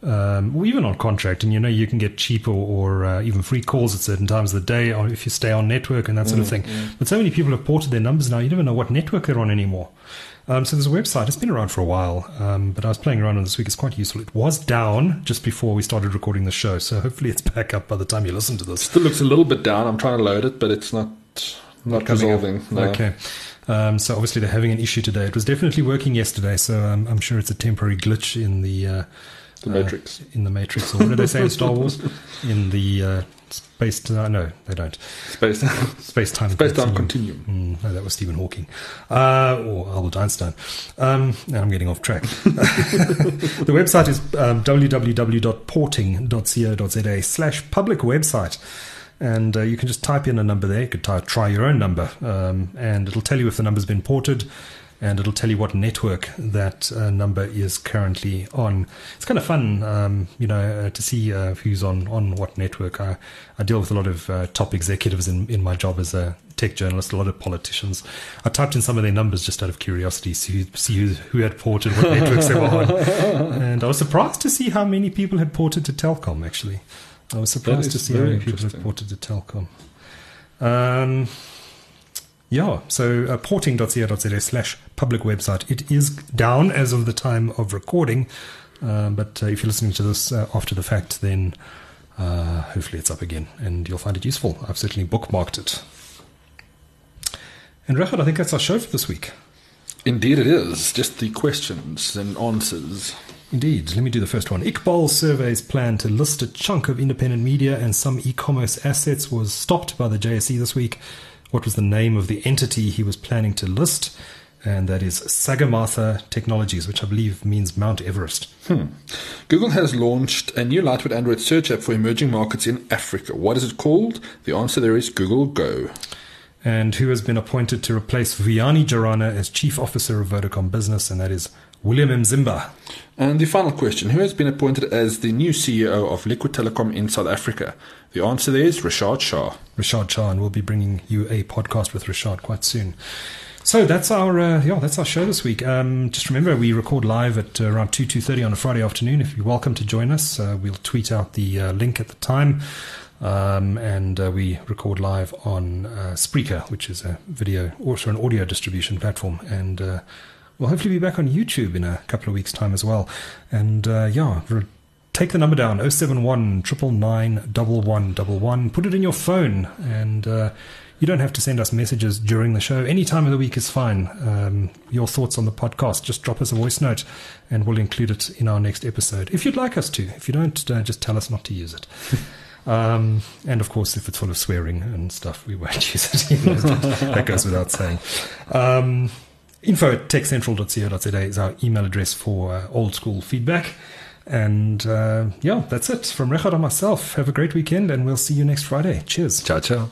um, or even on contract, and you know you can get cheap or, or uh, even free calls at certain times of the day, or if you stay on network and that sort mm, of thing. Yeah. But so many people have ported their numbers now; you never know what network they're on anymore. Um, so there's a website. It's been around for a while, um, but I was playing around on this week. It's quite useful. It was down just before we started recording the show, so hopefully it's back up by the time you listen to this. Still looks a little bit down. I'm trying to load it, but it's not not resolving. No. Okay. Um, so obviously they're having an issue today. It was definitely working yesterday, so um, I'm sure it's a temporary glitch in the uh, the Matrix. Uh, in the Matrix, or what do they say in Star Wars? In the uh, space? Uh, no, they don't. Space space time space time continuum. continuum. Mm, no, that was Stephen Hawking uh, or Albert Einstein. Um, now I'm getting off track. The website is um, w w w dot porting dot co dot z a slash public website. And uh, you can just type in a number there. You could type, try your own number, um, and it'll tell you if the number's been ported, and it'll tell you what network that uh, number is currently on. It's kind of fun, um, you know, uh, to see uh, who's on, on what network. I, I deal with a lot of uh, top executives in, in my job as a tech journalist, a lot of politicians. I typed in some of their numbers just out of curiosity to see who, who had ported, what networks they were on. And I was surprised to see how many people had ported to Telkom, actually. I was surprised to see how many people have ported to Telkom. Um, yeah, so uh, porting dot co dot z a slash public website. It is down as of the time of recording, uh, but uh, if you're listening to this uh, after the fact, then uh, hopefully it's up again and you'll find it useful. I've certainly bookmarked it. And Richard, I think that's our show for this week. Indeed it is. Just the questions and answers. Indeed. Let me do the first one. Iqbal Surve's plan to list a chunk of independent media and some e-commerce assets was stopped by the J S E this week. What was the name of the entity he was planning to list? And that is Sagamatha Technologies, which I believe means Mount Everest. Hmm. Google has launched a new lightweight Android search app for emerging markets in Africa. What is it called? The answer there is Google Go. And who has been appointed to replace Vuyani Jarana as chief officer of Vodacom Business, and that is William Mzimba. And the final question, who has been appointed as the new C E O of Liquid Telecom in South Africa? The answer there is Rashad Shah. Rashad Shah, and we'll be bringing you a podcast with Rashad quite soon. So that's our uh, yeah, that's our show this week. Um, just remember, we record live at uh, around two, two thirty on a Friday afternoon. If you're welcome to join us, uh, we'll tweet out the uh, link at the time. Um, and uh, we record live on uh, Spreaker, which is a video, also an audio distribution platform. And uh, we'll hopefully be back on YouTube in a couple of weeks' time as well. And uh, yeah, re- take the number down, oh seven one, nine nine nine, one one one one. Put it in your phone and... Uh, You don't have to send us messages during the show. Any time of the week is fine. Um, your thoughts on the podcast, just drop us a voice note and we'll include it in our next episode. If you'd like us to. If you don't, uh, just tell us not to use it. Um, and, of course, if it's full of swearing and stuff, we won't use it. That goes without saying. Um, info at tech central dot co dot za is our email address for uh, old school feedback. And, uh, yeah, that's it. From Rechad and myself, have a great weekend and we'll see you next Friday. Cheers. Ciao, ciao.